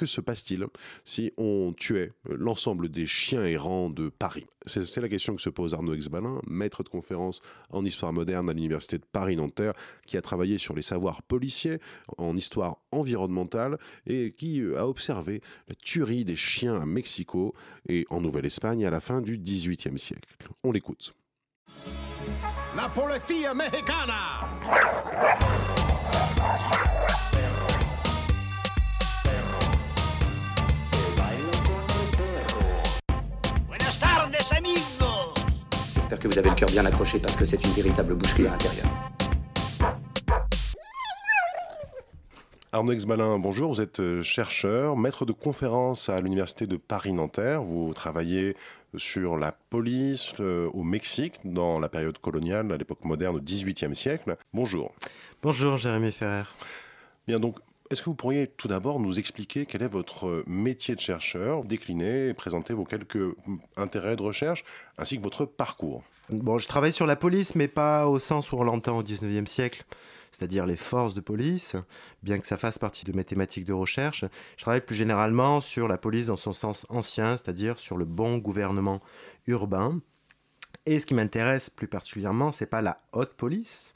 que se passe-t-il si on tuait l'ensemble des chiens errants de Paris ? C'est la question que se pose Arnaud Exbalin, maître de conférence en histoire moderne à l'université de Paris-Nanterre, qui a travaillé sur les savoirs policiers, en histoire environnementale, et qui a observé la tuerie des chiens à Mexico et en Nouvelle-Espagne à la fin du XVIIIe siècle. On l'écoute. La policia mexicana. Buenas tardes, amigos. J'espère que vous avez le cœur bien accroché parce que c'est une véritable boucherie à l'intérieur. Arnaud Exbalin, bonjour, vous êtes chercheur, maître de conférence à l'université de Paris-Nanterre. Vous travaillez sur la police au Mexique dans la période coloniale, à l'époque moderne, au XVIIIe siècle. Bonjour. Bonjour Jérémy Ferrer. Bien donc, est-ce que vous pourriez tout d'abord nous expliquer quel est votre métier de chercheur, décliner et présenter vos quelques intérêts de recherche ainsi que votre parcours ? Bon, je travaille sur la police, mais pas au sens où on l'entend au XIXe siècle, c'est-à-dire les forces de police, bien que ça fasse partie de mes thématiques de recherche. Je travaille plus généralement sur la police dans son sens ancien, c'est-à-dire sur le bon gouvernement urbain. Et ce qui m'intéresse plus particulièrement, c'est pas la haute police,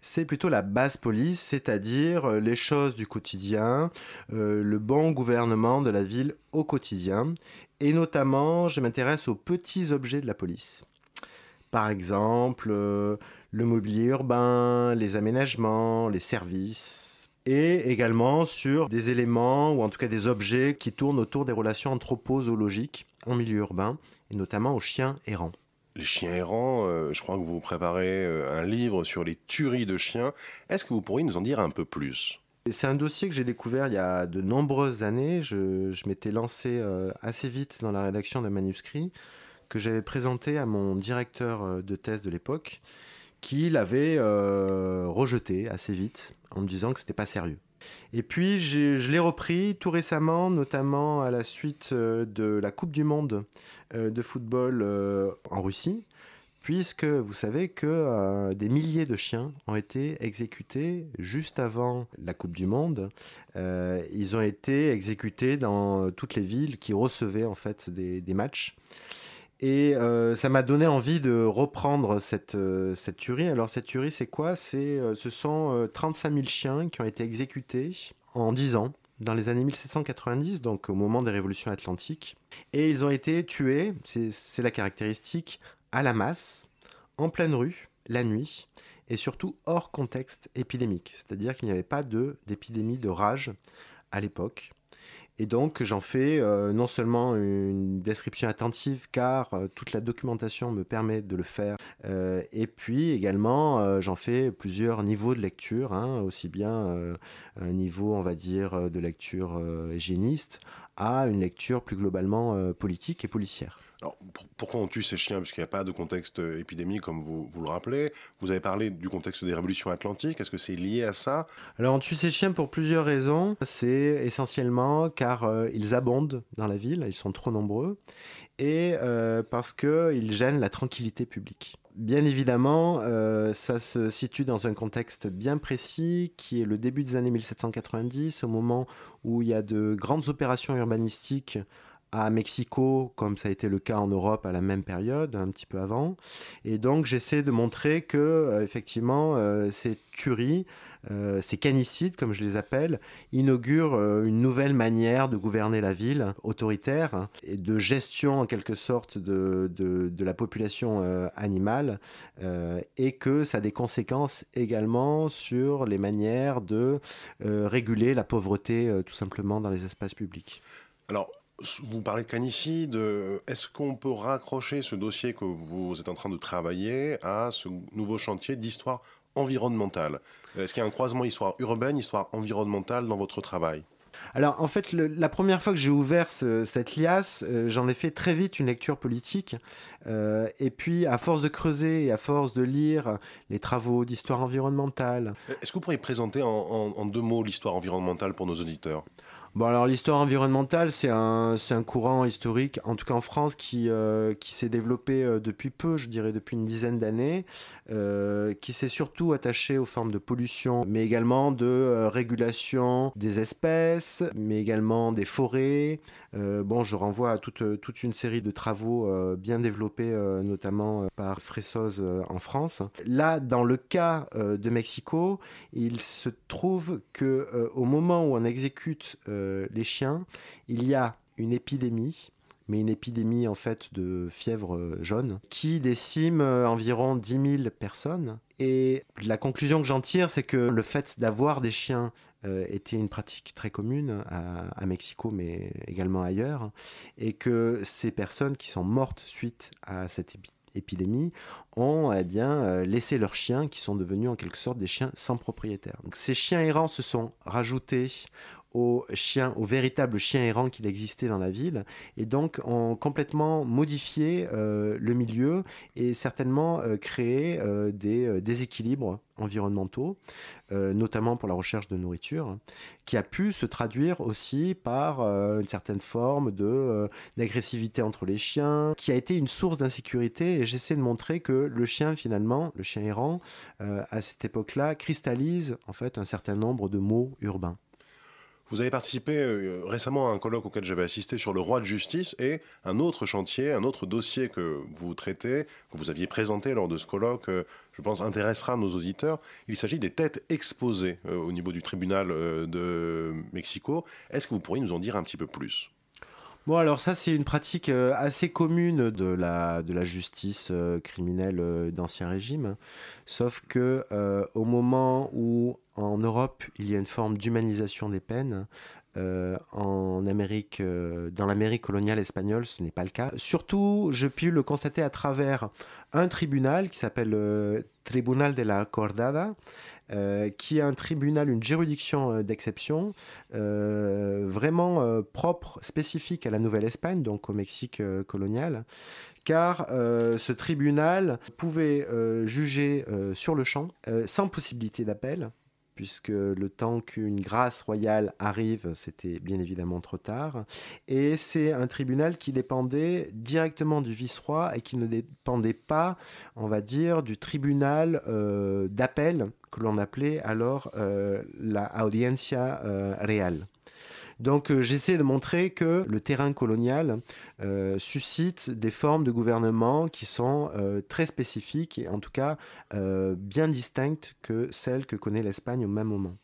c'est plutôt la basse police, c'est-à-dire les choses du quotidien, le bon gouvernement de la ville au quotidien. Et notamment, je m'intéresse aux petits objets de la police. Par exemple, le mobilier urbain, les aménagements, les services, et également sur des éléments ou en tout cas des objets qui tournent autour des relations anthropozoologiques en milieu urbain, et notamment aux chiens errants. Les chiens errants, je crois que vous préparez un livre sur les tueries de chiens. Est-ce que vous pourriez nous en dire un peu plus ? C'est un dossier que j'ai découvert il y a de nombreuses années. Je m'étais lancé assez vite dans la rédaction d'un manuscrit que j'avais présenté à mon directeur de thèse de l'époque, qui l'avait rejeté assez vite en me disant que c'était pas sérieux. Et puis je l'ai repris tout récemment, notamment à la suite de la Coupe du Monde de football en Russie, puisque vous savez que des milliers de chiens ont été exécutés juste avant la Coupe du Monde. Ils ont été exécutés dans toutes les villes qui recevaient en fait des matchs. Et ça m'a donné envie de reprendre cette tuerie. Alors cette tuerie, c'est quoi ? Ce sont 35 000 chiens qui ont été exécutés en 10 ans, dans les années 1790, donc au moment des révolutions atlantiques. Et ils ont été tués, c'est la caractéristique, à la masse, en pleine rue, la nuit, et surtout hors contexte épidémique. C'est-à-dire qu'il n'y avait pas d'épidémie de rage à l'époque. Et donc, j'en fais non seulement une description attentive, car toute la documentation me permet de le faire, et puis également, j'en fais plusieurs niveaux de lecture, aussi bien un niveau, on va dire, de lecture hygiéniste, à une lecture plus globalement politique et policière. Alors, pourquoi on tue ces chiens ? Puisqu'il n'y a pas de contexte épidémique, comme vous le rappelez. Vous avez parlé du contexte des révolutions atlantiques. Est-ce que c'est lié à ça ? Alors, on tue ces chiens pour plusieurs raisons. C'est essentiellement car ils abondent dans la ville, ils sont trop nombreux, et parce qu'ils gênent la tranquillité publique. Bien évidemment, ça se situe dans un contexte bien précis qui est le début des années 1790, au moment où il y a de grandes opérations urbanistiques à Mexico, comme ça a été le cas en Europe à la même période, un petit peu avant. Et donc, j'essaie de montrer que, effectivement, ces tueries, ces canicides, comme je les appelle, inaugurent une nouvelle manière de gouverner la ville, autoritaire, et de gestion, en quelque sorte, de la population animale, et que ça a des conséquences également sur les manières de réguler la pauvreté, tout simplement, dans les espaces publics. Alors, vous parlez de canicide, est-ce qu'on peut raccrocher ce dossier que vous êtes en train de travailler à ce nouveau chantier d'histoire environnementale ? Est-ce qu'il y a un croisement histoire urbaine, histoire environnementale dans votre travail ? Alors en fait, la première fois que j'ai ouvert cette liasse, j'en ai fait très vite une lecture politique. Et puis à force de creuser et à force de lire les travaux d'histoire environnementale... Est-ce que vous pourriez présenter en deux mots l'histoire environnementale pour nos auditeurs ? Bon, alors l'histoire environnementale, c'est un courant historique, en tout cas en France, qui s'est développé depuis peu, je dirais depuis une dizaine d'années, qui s'est surtout attaché aux formes de pollution, mais également de régulation des espèces, mais également des forêts. Bon, je renvoie à toute une série de travaux bien développés, notamment par Fressoz en France. Là, dans le cas de Mexico, il se trouve que au moment où on exécute les chiens, il y a une épidémie, mais une épidémie en fait de fièvre jaune, qui décime environ 10 000 personnes. Et la conclusion que j'en tire, c'est que le fait d'avoir des chiens était une pratique très commune à Mexico, mais également ailleurs, et que ces personnes qui sont mortes suite à cette épidémie ont laissé leurs chiens, qui sont devenus en quelque sorte des chiens sans propriétaire. Donc, ces chiens errants se sont rajoutés aux véritables chiens errants qu'il existait dans la ville, et donc ont complètement modifié le milieu et certainement créé des déséquilibres environnementaux, notamment pour la recherche de nourriture, qui a pu se traduire aussi par une certaine forme d'agressivité entre les chiens, qui a été une source d'insécurité. Et j'essaie de montrer que le chien, finalement, le chien errant, à cette époque-là, cristallise en fait un certain nombre de mots urbains. Vous avez participé récemment à un colloque auquel j'avais assisté sur le roi de justice, et un autre chantier, un autre dossier que vous traitez, que vous aviez présenté lors de ce colloque, je pense intéressera nos auditeurs. Il s'agit des têtes exposées au niveau du tribunal de Mexico. Est-ce que vous pourriez nous en dire un petit peu plus ? Bon, alors ça, c'est une pratique assez commune de la justice criminelle d'Ancien Régime, sauf que au moment où en Europe, il y a une forme d'humanisation des peines. En Amérique, dans l'Amérique coloniale espagnole, ce n'est pas le cas. Surtout, je puis le constater à travers un tribunal qui s'appelle Tribunal de la Acordada, qui est un tribunal, une juridiction d'exception, vraiment propre, spécifique à la Nouvelle-Espagne, donc au Mexique colonial, car ce tribunal pouvait juger sur le champ, sans possibilité d'appel, puisque le temps qu'une grâce royale arrive, c'était bien évidemment trop tard. Et c'est un tribunal qui dépendait directement du vice-roi et qui ne dépendait pas, on va dire, du tribunal d'appel que l'on appelait alors la Audiencia Real. Donc j'essaie de montrer que le terrain colonial suscite des formes de gouvernement qui sont très spécifiques et en tout cas bien distinctes que celles que connaît l'Espagne au même moment.